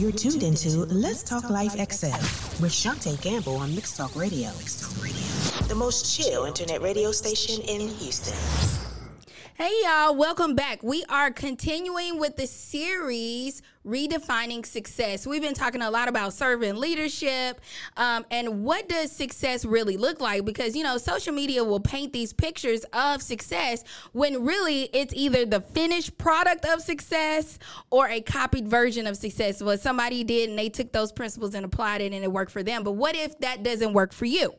You're tuned into Let's Talk Life XL with Shantae Gamble on Mixtalk Radio. The most chill internet radio station in Houston. Hey, y'all. Welcome back. We are continuing with the series, Redefining Success. We've been talking a lot about servant leadership and what does success really look like? Because, you know, social media will paint these pictures of success when really it's either the finished product of success or a copied version of success. What somebody did and they took those principles and applied it and it worked for them. But what if that doesn't work for you?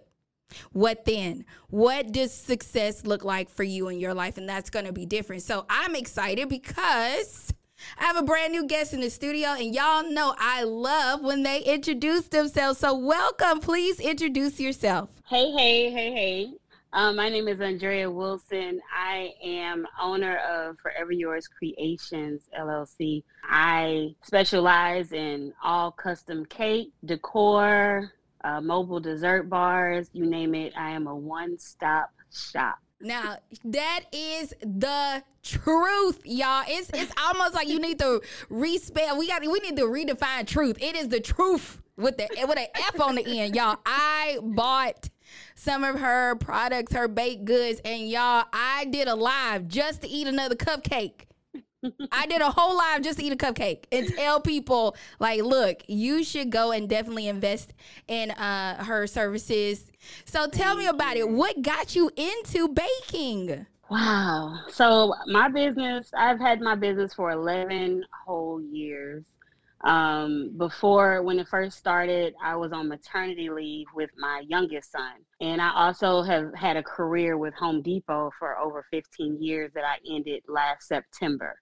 What then? What does success look like for you in your life? And that's going to be different. So I'm excited because I have a brand new guest in the studio, and y'all know I love when they introduce themselves. So welcome. Please introduce yourself. Hey. My name is Andrea Wilson. I am owner of Forever Yours Creations, LLC. I specialize in all custom cake, decor, mobile dessert bars, you name it. I am a one-stop shop. Now, that is the truth, y'all. It's almost like you need to respell. We need to redefine truth. It is the truth with an F on the end, y'all. I bought some of her products, her baked goods, and y'all, I did a live just to eat another cupcake. I did a whole live just to eat a cupcake and tell people, like, look, you should go and definitely invest in her services. So tell me about it. What got you into baking? Wow. So my business, I've had my business for 11 whole years. Before, when it first started, I was on maternity leave with my youngest son. And I also have had a career with Home Depot for over 15 years that I ended last September.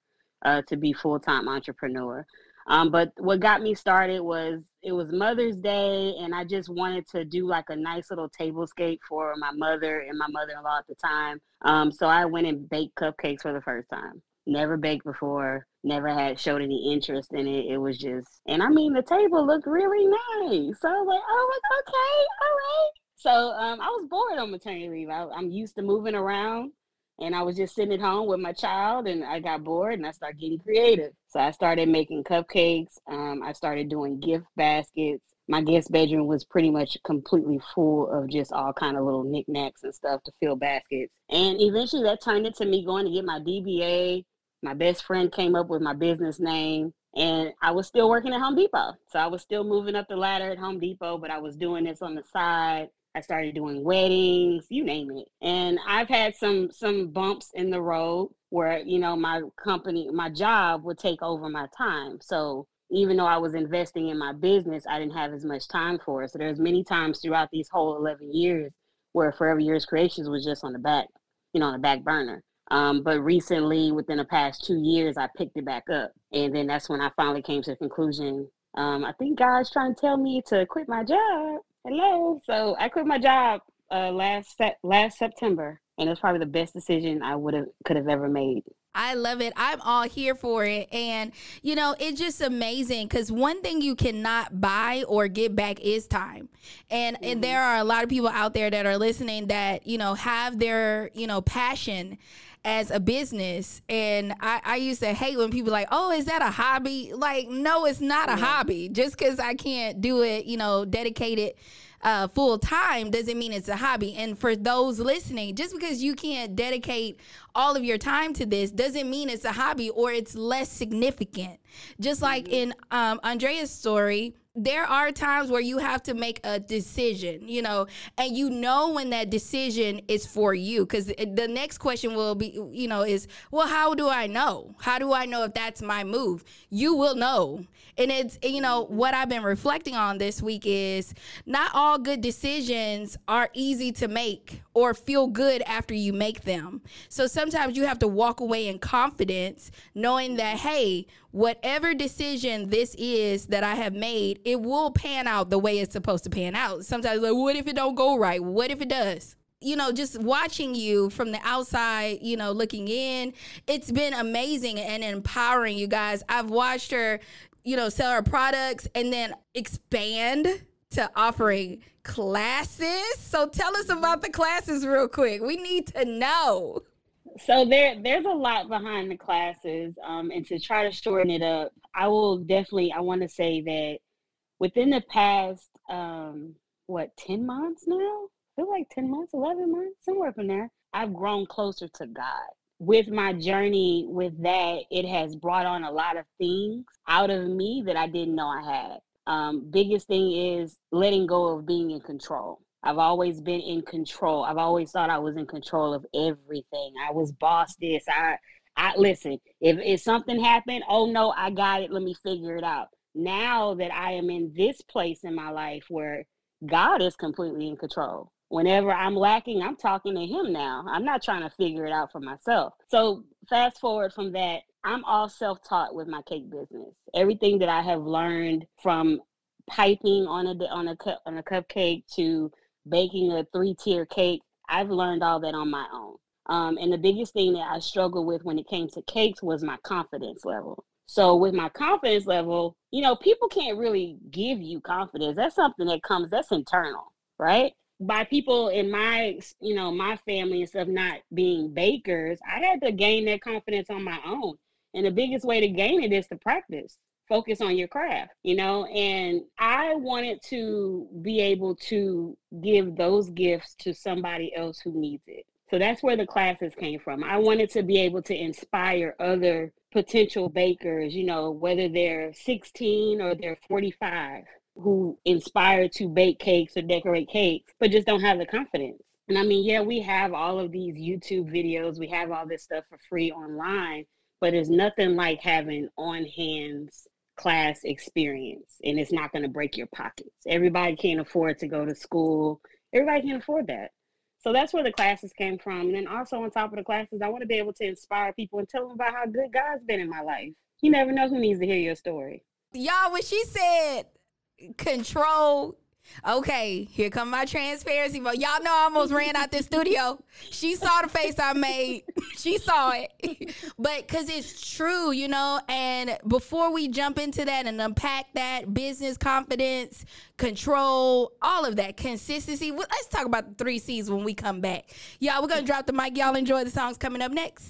To be full-time entrepreneur. But what got me started was it was Mother's Day, and I just wanted to do like a nice little tablescape for my mother and my mother-in-law at the time. So I went and baked cupcakes for the first time. Never baked before, never had showed any interest in it. It was just, and I mean, the table looked really nice. So I was like, oh, okay, all right. So I was bored on maternity leave. I'm used to moving around. And I was just sitting at home with my child, and I got bored, and I started getting creative. So I started making cupcakes. I started doing gift baskets. My guest bedroom was pretty much completely full of just all kind of little knickknacks and stuff to fill baskets. And eventually that turned into me going to get my DBA. My best friend came up with my business name, and I was still working at Home Depot. So I was still moving up the ladder at Home Depot, but I was doing this on the side. I started doing weddings, you name it. And I've had some bumps in the road where, you know, my company, my job would take over my time. So even though I was investing in my business, I didn't have as much time for it. So there's many times throughout these whole 11 years where Forever Yours Creations was just on the back, you know, on the back burner. But recently, within the past 2 years, I picked it back up. And then that's when I finally came to the conclusion, I think God's trying to tell me to quit my job. Hello. So I quit my job last September, and it was probably the best decision I could have ever made. I love it. I'm all here for it. And, you know, it's just amazing because one thing you cannot buy or get back is time. And there are a lot of people out there that are listening that, you know, have their, you know, passion as a business. And I used to hate when people like, oh, is that a hobby? Like, no, it's not a hobby. Just because I can't do it, you know, dedicate it full time doesn't mean it's a hobby. And for those listening, just because you can't dedicate all of your time to this doesn't mean it's a hobby or it's less significant. Just like in Andrea's story, there are times where you have to make a decision, you know, and you know when that decision is for you. Because the next question will be, you know, is, well, how do I know? How do I know if that's my move? You will know. And it's, you know, what I've been reflecting on this week is not all good decisions are easy to make or feel good after you make them. So sometimes you have to walk away in confidence, knowing that, hey, whatever decision this is that I have made, it will pan out the way it's supposed to pan out. Sometimes, like, what if it don't go right? What if it does? You know, just watching you from the outside, you know, looking in, it's been amazing and empowering, you guys. I've watched her, you know, sell her products and then expand to offering classes. So tell us about the classes real quick. We need to know. So there's a lot behind the classes, and to try to shorten it up, I want to say that within the past, 10 months now? I feel like 10 months, 11 months, somewhere from there. I've grown closer to God. With my journey with that, it has brought on a lot of things out of me that I didn't know I had. Biggest thing is letting go of being in control. I've always been in control. I've always thought I was in control of everything. I was boss this. I listen, if something happened, oh no, I got it. Let me figure it out. Now that I am in this place in my life where God is completely in control. Whenever I'm lacking, I'm talking to him now. I'm not trying to figure it out for myself. So fast forward from that, I'm all self-taught with my cake business. Everything that I have learned from piping on a cupcake to baking a 3-tier cake, I've learned all that on my own. And the biggest thing that I struggled with when it came to cakes was my confidence level. So with my confidence level, people can't really give you confidence. That's something that's internal, right? By people in my, my family and stuff not being bakers, I had to gain that confidence on my own. And the biggest way to gain it is to practice, focus on your craft, and I wanted to be able to give those gifts to somebody else who needs it. So that's where the classes came from. I wanted to be able to inspire other potential bakers, whether they're 16 or they're 45. Who inspire to bake cakes or decorate cakes, but just don't have the confidence. And I mean, yeah, we have all of these YouTube videos. We have all this stuff for free online, but there's nothing like having on-hands class experience, and it's not going to break your pockets. Everybody can't afford to go to school. Everybody can afford that. So that's where the classes came from. And then also on top of the classes, I want to be able to inspire people and tell them about how good God's been in my life. You never know who needs to hear your story. Y'all, when she said... control. Okay, here come my transparency. But y'all know I almost ran out this studio. She saw the face I made. She saw it. But because it's true, and before we jump into that and unpack that business, confidence, control, all of that, consistency, let's talk about the 3 C's when we come back. Y'all, we're going to drop the mic. Y'all enjoy the songs coming up next.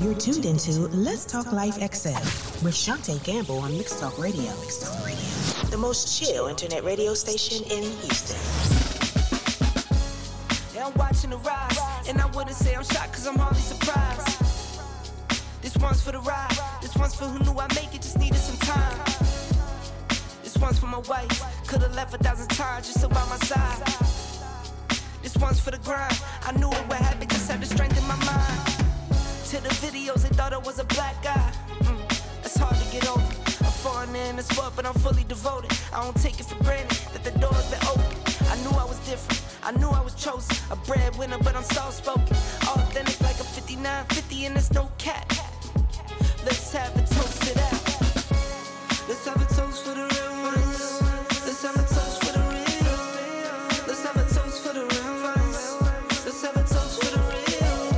You're tuned into Let's Talk Life XM with Shantae Gamble on Mixtalk Radio. Mixtalk Radio, the most chill internet radio station in Houston. Yeah, I'm watching the rise, and I wouldn't say I'm shocked because I'm hardly surprised. This one's for the ride, this one's for who knew I make it, just needed some time. This one's for my wife, could have left 1,000 times just about my side. This one's for the grind, I knew it would happen because I had the strength in my mind. To the videos, they thought I was a black guy. It's hard to get over. I'm foreigner in the sport, but I'm fully devoted. I don't take it for granted that the door's been open. I knew I was different. I knew I was chosen. A breadwinner, but I'm soft-spoken. Authentic like a 59-50, and there's no cap. Let's have a toast to that. Let's have a toast for the real ones. Let's have a toast for the real ones. Let's have a toast for the real ones. Let's have a toast for the real ones.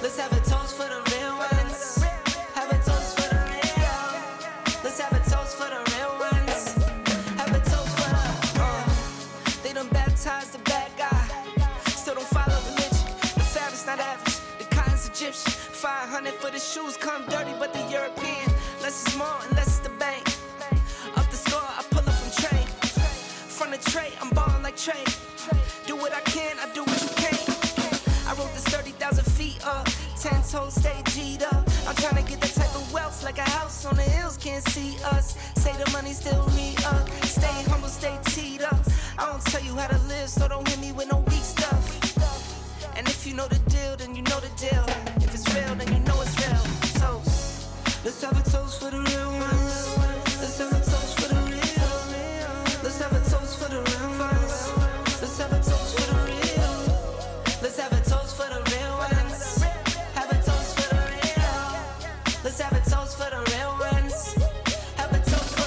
Let's have a toast for the real ones. Have a toast for the real. Let's have a toast for the real ones. Have a toast for the They done baptized the bad guy. Still don't follow religion. The fabric's not average. The cotton's Egyptian. 500 for the shoes come dirty, but the European. Less is more and less is the bank. Up the score, I pull up from train. From the tray, I'm balling like train. Do what I can, I do what you can. I wrote this 30,000 feet up. 10 toes, stay G'd up. I'm trying to get that type of wealth like a house on the hills, can't see us. Say the money still need up. Stay humble, stay teed up. I don't tell you how to live, so don't hit me with no weak stuff. And if you know the deal, then you know the deal. If it's real, then you know it's real. Toast. Let's have a toast for the real ones. Let's have a toast for the real. Let's have a toast for the real ones. Let's have a toast for the real. Let's have a toast for the real ones. Have a toast for the real. Let's have a toast for the real ones. Have a toast for the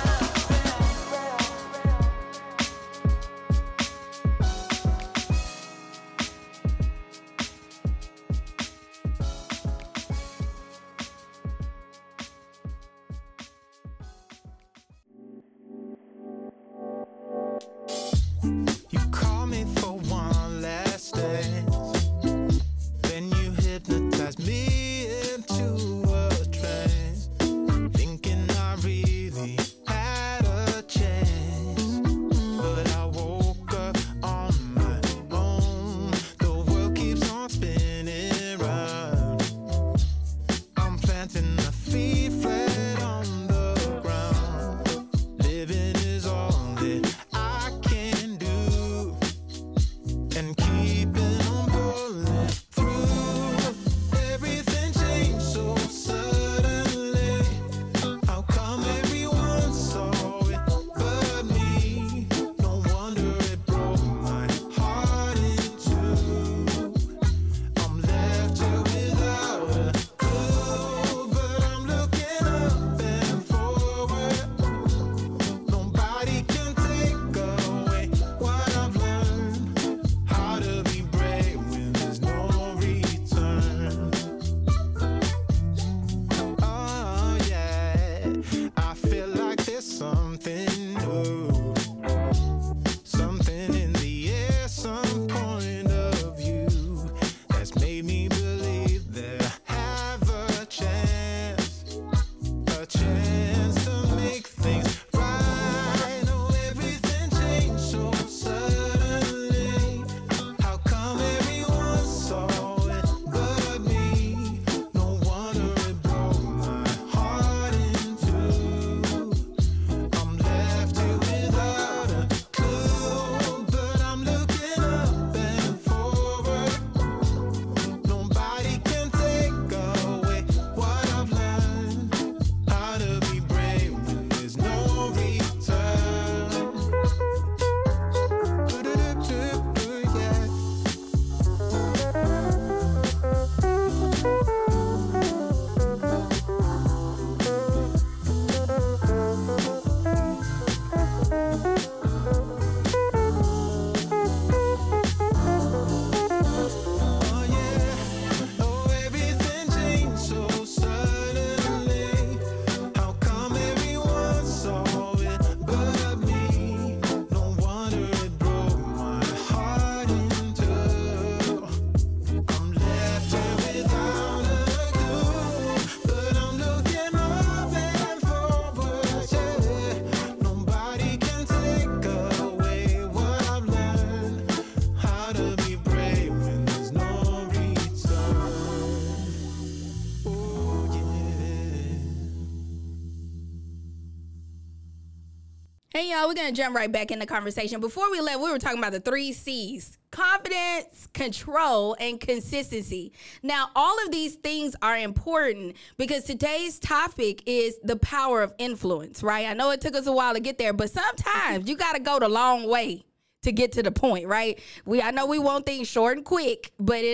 Hey, y'all, we're going to jump right back in the conversation. Before we left, we were talking about the 3 C's: confidence, control, and consistency. Now, all of these things are important because today's topic is the power of influence, right? I know it took us a while to get there, but sometimes you got to go the long way to get to the point, right? I know we want things short and quick, but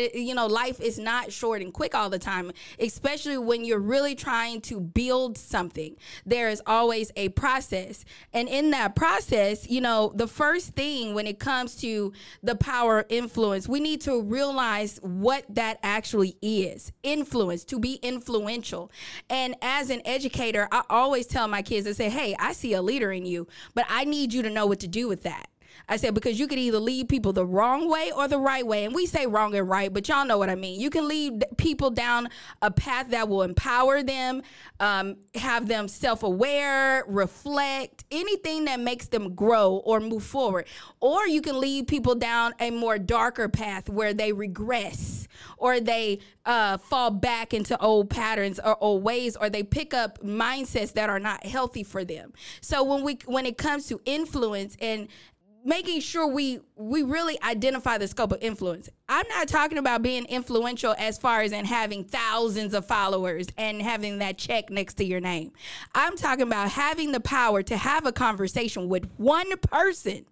life is not short and quick all the time, especially when you're really trying to build something. There is always a process. And in that process, the first thing when it comes to the power of influence, we need to realize what that actually is. Influence, to be influential. And as an educator, I always tell my kids, I say, hey, I see a leader in you, but I need you to know what to do with that. I said, because you could either lead people the wrong way or the right way. And we say wrong and right, but y'all know what I mean. You can lead people down a path that will empower them, have them self-aware, reflect, anything that makes them grow or move forward. Or you can lead people down a more darker path where they regress or they fall back into old patterns or old ways, or they pick up mindsets that are not healthy for them. So when it comes to influence and making sure we really identify the scope of influence. I'm not talking about being influential as far as in having thousands of followers and having that check next to your name. I'm talking about having the power to have a conversation with one person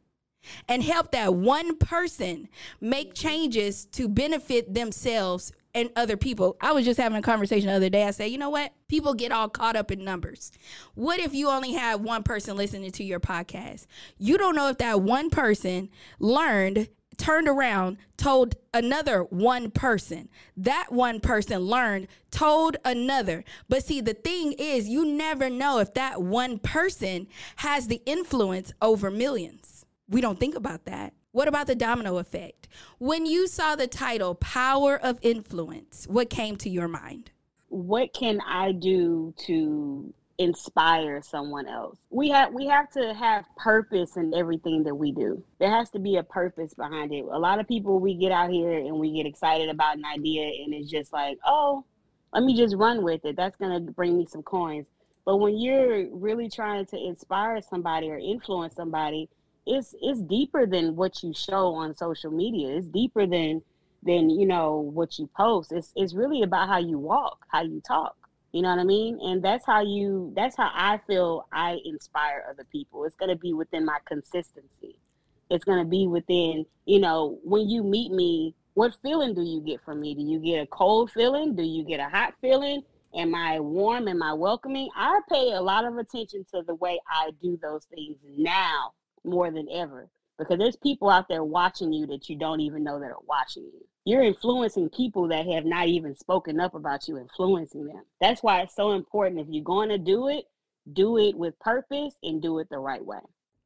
and help that one person make changes to benefit themselves and other people. I was just having a conversation the other day. I said, you know what? People get all caught up in numbers. What if you only had one person listening to your podcast? You don't know if that one person learned, turned around, told another one person. That one person learned, told another. But see, the thing is, you never know if that one person has the influence over millions. We don't think about that. What about the domino effect? When you saw the title, Power of Influence, what came to your mind? What can I do to inspire someone else? We have to have purpose in everything that we do. There has to be a purpose behind it. A lot of people, we get out here and we get excited about an idea and it's just like, oh, let me just run with it. That's going to bring me some coins. But when you're really trying to inspire somebody or influence somebody, it's deeper than what you show on social media. It's deeper than what you post. It's really about how you walk, how you talk. You know what I mean? And that's how I feel I inspire other people. It's going to be within my consistency. It's going to be within, when you meet me, what feeling do you get from me? Do you get a cold feeling? Do you get a hot feeling? Am I warm? Am I welcoming? I pay a lot of attention to the way I do those things now, more than ever, because there's people out there watching you that you don't even know that are watching you. You're influencing people that have not even spoken up about you influencing them. That's why it's so important. If you're going to do it with purpose and do it the right way.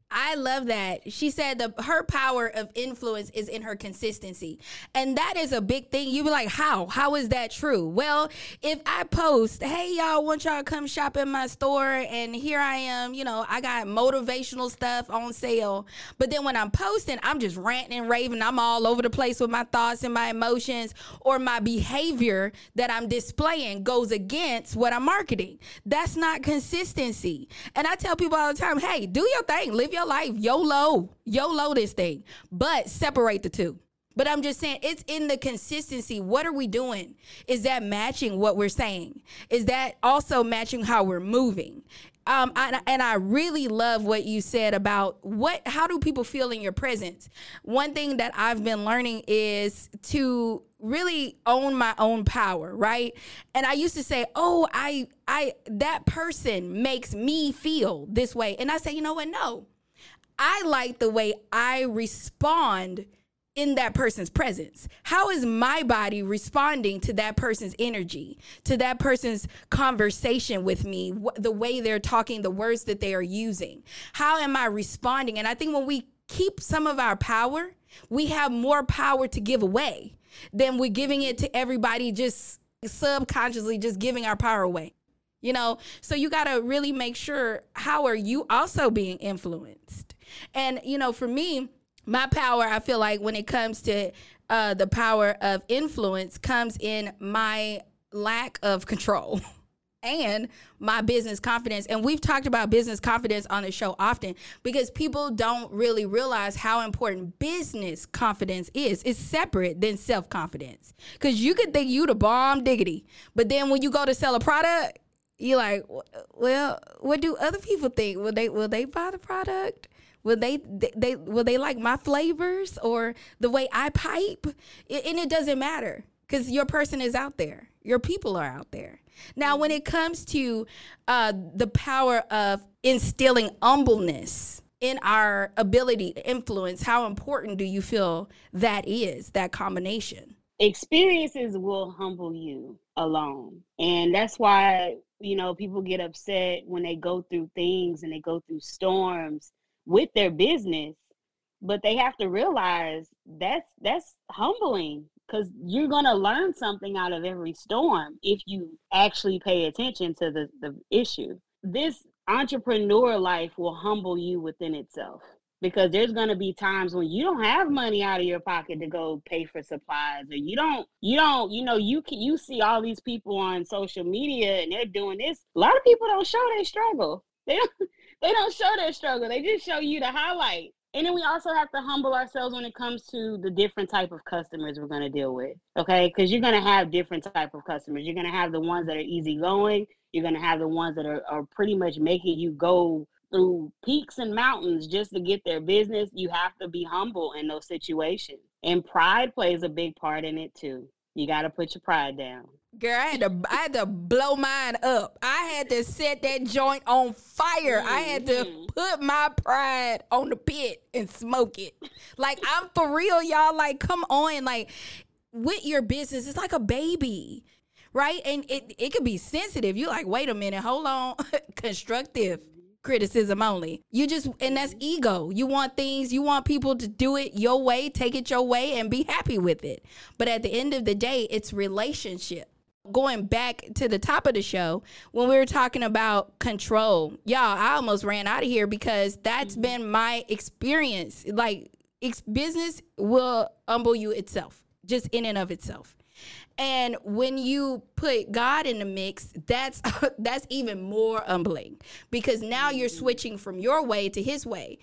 I love that. She said her power of influence is in her consistency. And that is a big thing. You be like, how? How is that true? Well, if I post, hey, y'all, want y'all to come shop in my store? And here I am, I got motivational stuff on sale. But then when I'm posting, I'm just ranting and raving. I'm all over the place with my thoughts and my emotions, or my behavior that I'm displaying goes against what I'm marketing. That's not consistency. And I tell people all the time, hey, do your thing. Live your life, YOLO this thing, but separate the two. But I'm just saying, it's in the consistency. What are we doing? Is that matching what we're saying? Is that also matching how we're moving? I really love what you said about how do people feel in your presence? One thing that I've been learning is to really own my own power, right? And I used to say, oh, I that person makes me feel this way. And I say, you know what? No, I like the way I respond in that person's presence. How is my body responding to that person's energy, to that person's conversation with me, the way they're talking, the words that they are using? How am I responding? And I think when we keep some of our power, we have more power to give away than we're giving it to everybody, just subconsciously just giving our power away. So you got to really make sure, how are you also being influenced? And, for me, my power, I feel like, when it comes to the power of influence, comes in my lack of control. and my business confidence. And we've talked about business confidence on the show often because people don't really realize how important business confidence is. It's separate than self-confidence because you could think you the bomb diggity, but then when you go to sell a product, you're like, well, what do other people think? Will they buy the product? Will they like my flavors or the way I pipe? And it doesn't matter because your person is out there. Your people are out there. Now, when it comes to the power of instilling humbleness in our ability to influence, how important do you feel that is, that combination? Experiences will humble you alone. And that's why, people get upset when they go through things and they go through storms with their business, but they have to realize that's humbling because you're going to learn something out of every storm if you actually pay attention to the issue. This entrepreneur life will humble you within itself because there's going to be times when you don't have money out of your pocket to go pay for supplies, or you see all these people on social media and they're doing this. A lot of people don't show their struggle. They don't show their struggle. They just show you the highlight. And then we also have to humble ourselves when it comes to the different type of customers we're going to deal with, okay? Because you're going to have different type of customers. You're going to have the ones that are easygoing. You're going to have the ones that are pretty much making you go through peaks and mountains just to get their business. You have to be humble in those situations. And pride plays a big part in it, too. You got to put your pride down. Girl, I had to blow mine up. I had to set that joint on fire. I had to put my pride on the pit and smoke it. Like, I'm for real, y'all. Like, come on. Like, with your business, it's like a baby, right? And it could be sensitive. You're like, wait a minute, hold on. Constructive criticism only. And that's ego. You want people to do it your way, take it your way, and be happy with it. But at the end of the day, it's relationship. Going back to the top of the show, when we were talking about control, y'all, I almost ran out of here because that's been my experience. Like, business will humble you itself, just in and of itself. And when you put God in the mix, that's even more humbling because now you're switching from your way to his way.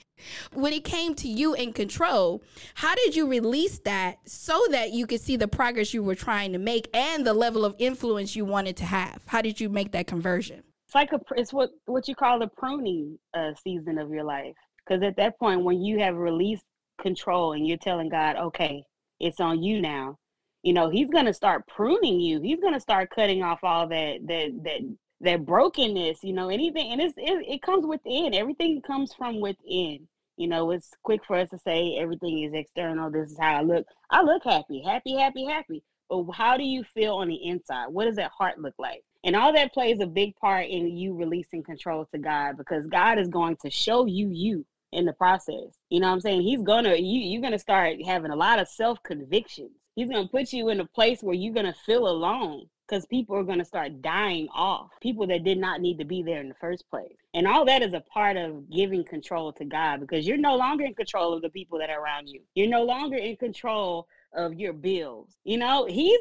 When it came to you in control, how did you release that so that you could see the progress you were trying to make and the level of influence you wanted to have? How did you make that conversion? It's like it's what you call the pruning season of your life. Because at that point, when you have released control and you're telling God, okay, it's on you now. He's going to start pruning you. He's going to start cutting off all that brokenness, anything. And it comes within. Everything comes from within. It's quick for us to say everything is external. This is how I look. I look happy, happy, happy, happy. But how do you feel on the inside? What does that heart look like? And all that plays a big part in you releasing control to God, because God is going to show you in the process. You know what I'm saying? You're going to start having a lot of self-convictions. He's going to put you in a place where you're going to feel alone, because people are going to start dying off, people that did not need to be there in the first place. And all that is a part of giving control to God, because you're no longer in control of the people that are around you. You're no longer in control of your bills. He's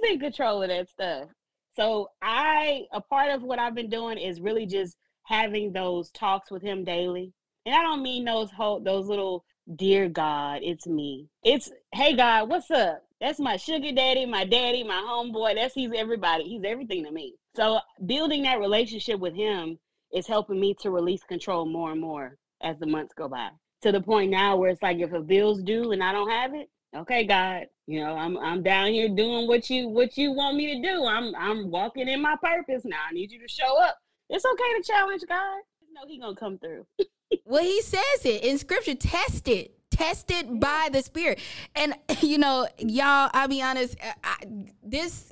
in control of that stuff. So a part of what I've been doing is really just having those talks with him daily. And I don't mean those little, dear God, it's me. It's, hey, God, what's up? That's my sugar daddy, my homeboy. He's everybody. He's everything to me. So building that relationship with him is helping me to release control more and more as the months go by, to the point now where it's like, if a bill's due and I don't have it, okay, God, I'm down here doing what you want me to do. I'm walking in my purpose now. I need you to show up. It's okay to challenge God. No, he's going to come through. Well, he says it in scripture, test it. Tested by the Spirit. And, y'all, I'll be honest, this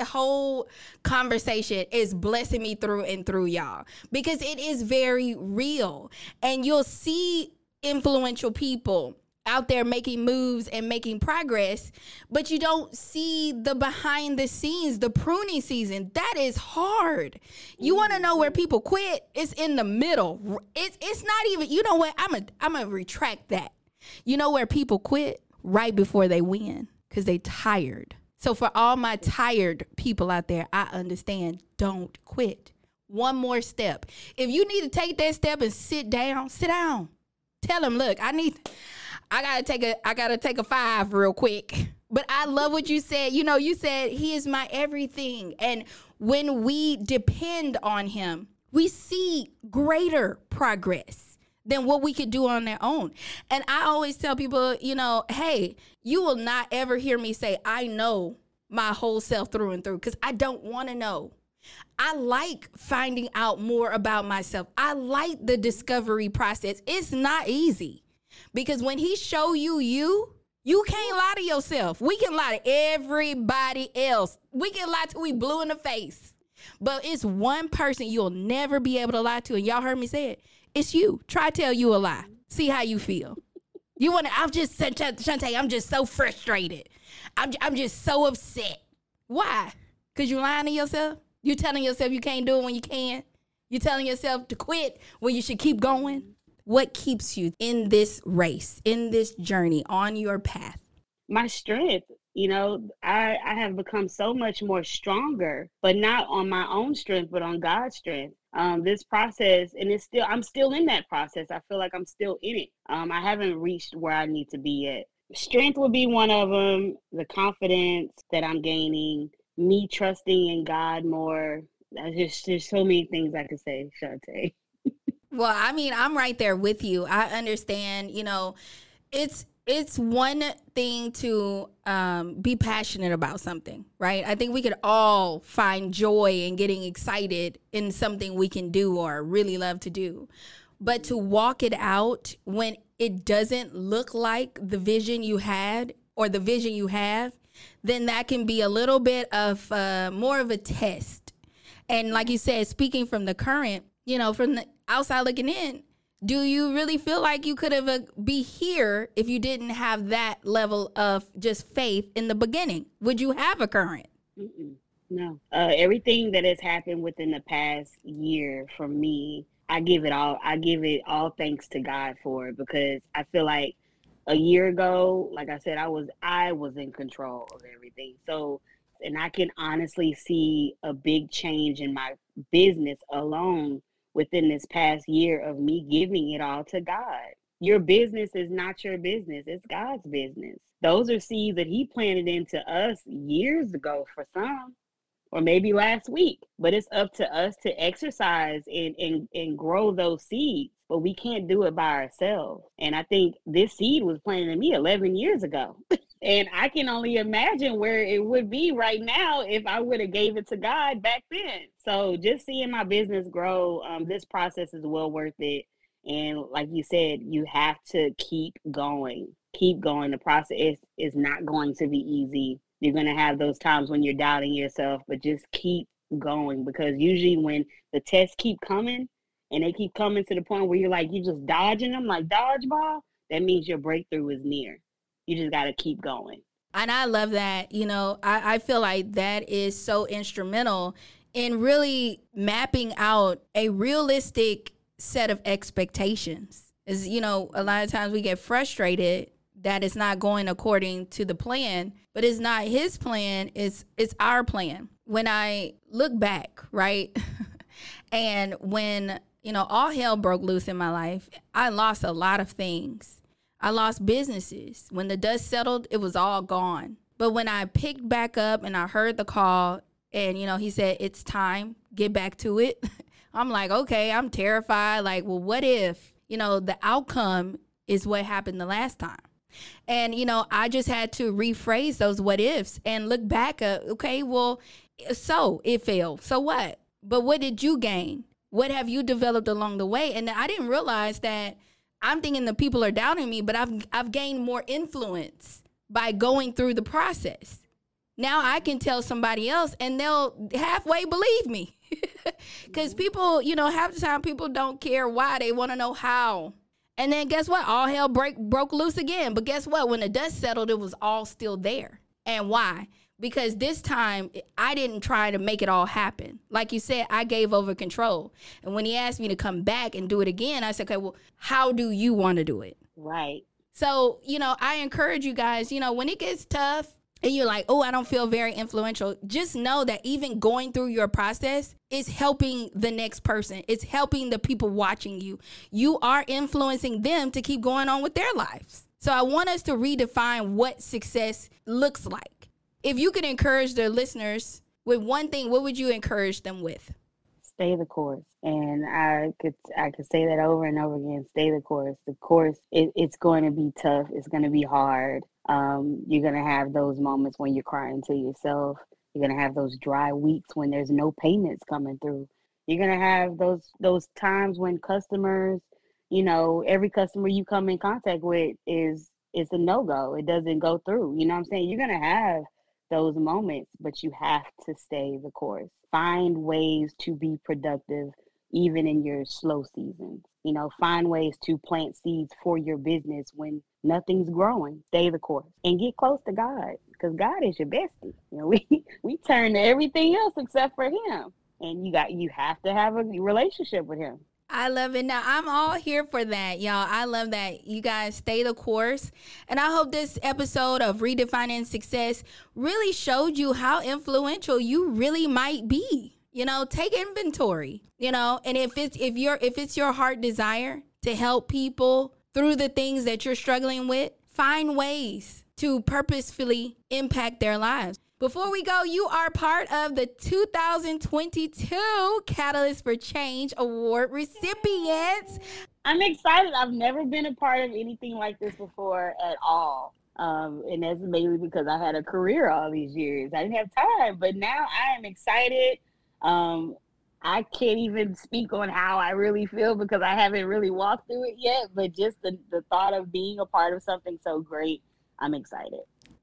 whole conversation is blessing me through and through, y'all, because it is very real. And you'll see influential people out there making moves and making progress, but you don't see the behind the scenes, the pruning season. That is hard. You want to know where people quit? It's in the middle. It's not even, you know what? I'm a retract that. You know where people quit? Right before they win, because they tired. So for all my tired people out there, I understand, don't quit. one more step. If you need to take that step and sit down, sit down. Tell them, look, I gotta take a five real quick. But I love what you said. You know, you said he is my everything. And when we depend on him, we see greater progress than what we could do on their own. And I always tell people, you know, hey, you will not ever hear me say, I know my whole self through and through, because I don't want to know. I like finding out more about myself. I like the discovery process. It's not easy, because when he show you can't lie to yourself. We can lie to everybody else. We can lie till we blue in the face. But it's one person you'll never be able to lie to. And y'all heard me say it. It's you. Try tell you a lie. See how you feel. You want to, Shantae, I'm just so frustrated. I'm just so upset. Why? Because you're lying to yourself. You're telling yourself you can't do it when you can. You're telling yourself to quit when you should keep going. What keeps you in this race, in this journey, on your path? My strength. You know, I have become so much more stronger, but not on my own strength, but on God's strength. This process, and it's still, I'm still in that process. I feel like I'm still in it. I haven't reached where I need to be yet. Strength would be one of them. The confidence that I'm gaining, me trusting in God more. There's so many things I could say, Shantae. Well, I mean, I'm right there with you. I understand, you know, it's one thing to be passionate about something, right? I think we could all find joy in getting excited in something we can do or really love to do. But to walk it out when it doesn't look like the vision you had or the vision you have, then that can be a little bit of more of a test. And like you said, speaking from the current, you know, from the outside looking in, do you really feel like you could have be here if you didn't have that level of just faith in the beginning? Would you have a current? No. Everything that has happened within the past year for me, I give it all thanks to God for it, because I feel like a year ago, like I said, I was in control of everything. So, and I can honestly see a big change in my business alone within this past year of me giving it all to God. Your business is not your business. It's God's business. Those are seeds that he planted into us years ago for some, or maybe last week, but it's up to us to exercise and grow those seeds, but we can't do it by ourselves. And I think this seed was planted in me 11 years ago. And I can only imagine where it would be right now if I would have gave it to God back then. So just seeing my business grow, this process is well worth it. And like you said, you have to keep going. Keep going. The process is not going to be easy. You're going to have those times when you're doubting yourself, but just keep going, because usually when the tests keep coming and they keep coming to the point where you're like, you're just dodging them like dodgeball, that means your breakthrough is near. You just got to keep going. And I love that. You know, I feel like that is so instrumental in really mapping out a realistic set of expectations. Is, you know, a lot of times we get frustrated that it's not going according to the plan, but it's not his plan. It's our plan. When I look back, right? And when, you know, all hell broke loose in my life, I lost a lot of things. I lost businesses. When the dust settled, it was all gone. But when I picked back up and I heard the call and, you know, he said, it's time, get back to it. I'm like, okay, I'm terrified. Like, well, what if, you know, the outcome is what happened the last time? And, you know, I just had to rephrase those what ifs and look back at, okay, well, so it failed. So what? But what did you gain? What have you developed along the way? And I didn't realize that I'm thinking the people are doubting me, but I've gained more influence by going through the process. Now I can tell somebody else and they'll halfway believe me. Because people, you know, half the time people don't care why. They want to know how. And then guess what? All hell broke loose again. But guess what? When the dust settled, it was all still there. And why? Because this time, I didn't try to make it all happen. Like you said, I gave over control. And when he asked me to come back and do it again, I said, okay, well, how do you want to do it? Right. So, you know, I encourage you guys, you know, when it gets tough, and you're like, oh, I don't feel very influential, just know that even going through your process is helping the next person. It's helping the people watching you. You are influencing them to keep going on with their lives. So I want us to redefine what success looks like. If you could encourage the listeners with one thing, what would you encourage them with? Stay the course. And I could say that over and over again, stay the course. The course, it's going to be tough. It's going to be hard. You're going to have those moments when you're crying to yourself. You're going to have those dry weeks when there's no payments coming through. You're going to have those times when customers, you know, every customer you come in contact with is a no-go. It doesn't go through. You know what I'm saying? You're going to have those moments, but you have to stay the course. Find ways to be productive even in your slow seasons. You know, find ways to plant seeds for your business when nothing's growing. Stay the course and get close to God, because God is your bestie. You know, we turn to everything else except for him. And you have to have a relationship with him. I love it. Now, I'm all here for that, y'all. I love that. You guys stay the course. And I hope this episode of Redefining Success really showed you how influential you really might be. You know, take inventory, you know, and if it's your heart desire to help people through the things that you're struggling with, find ways to purposefully impact their lives. Before we go, you are part of the 2022 Catalyst for Change Award recipients. I'm excited. I've never been a part of anything like this before at all. And that's mainly because I had a career all these years. I didn't have time, but now I am excited. I can't even speak on how I really feel because I haven't really walked through it yet, but just the thought of being a part of something so great, I'm excited.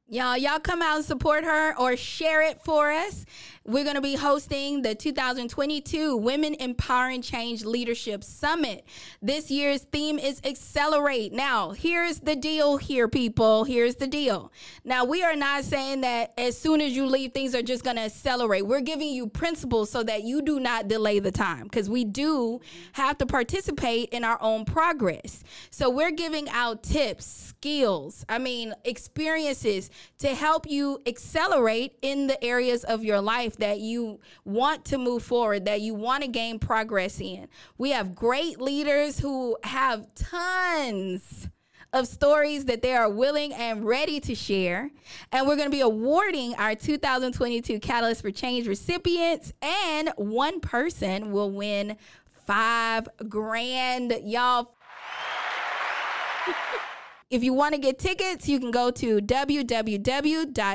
Y'all come out and support her or share it for us. We're going to be hosting the 2022 Women Empowering Change Leadership Summit. This year's theme is Accelerate. Now, here's the deal here, people. Here's the deal. Now, we are not saying that as soon as you leave, things are just going to accelerate. We're giving you principles so that you do not delay the time, because we do have to participate in our own progress. So we're giving out tips, skills, experiences to help you accelerate in the areas of your life that you want to move forward, that you want to gain progress in. We have great leaders who have tons of stories that they are willing and ready to share. And we're going to be awarding our 2022 Catalyst for Change recipients, and one person will win $5,000, y'all. If you want to get tickets, you can go to www.wec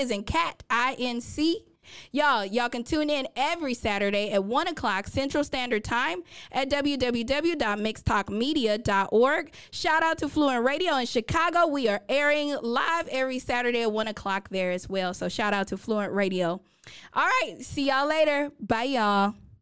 as in cat, I-N-C. Y'all can tune in every Saturday at 1 o'clock Central Standard Time at www.mixtalkmedia.org. Shout out to Fluent Radio in Chicago. We are airing live every Saturday at 1 o'clock there as well. So shout out to Fluent Radio. All right. See y'all later. Bye, y'all.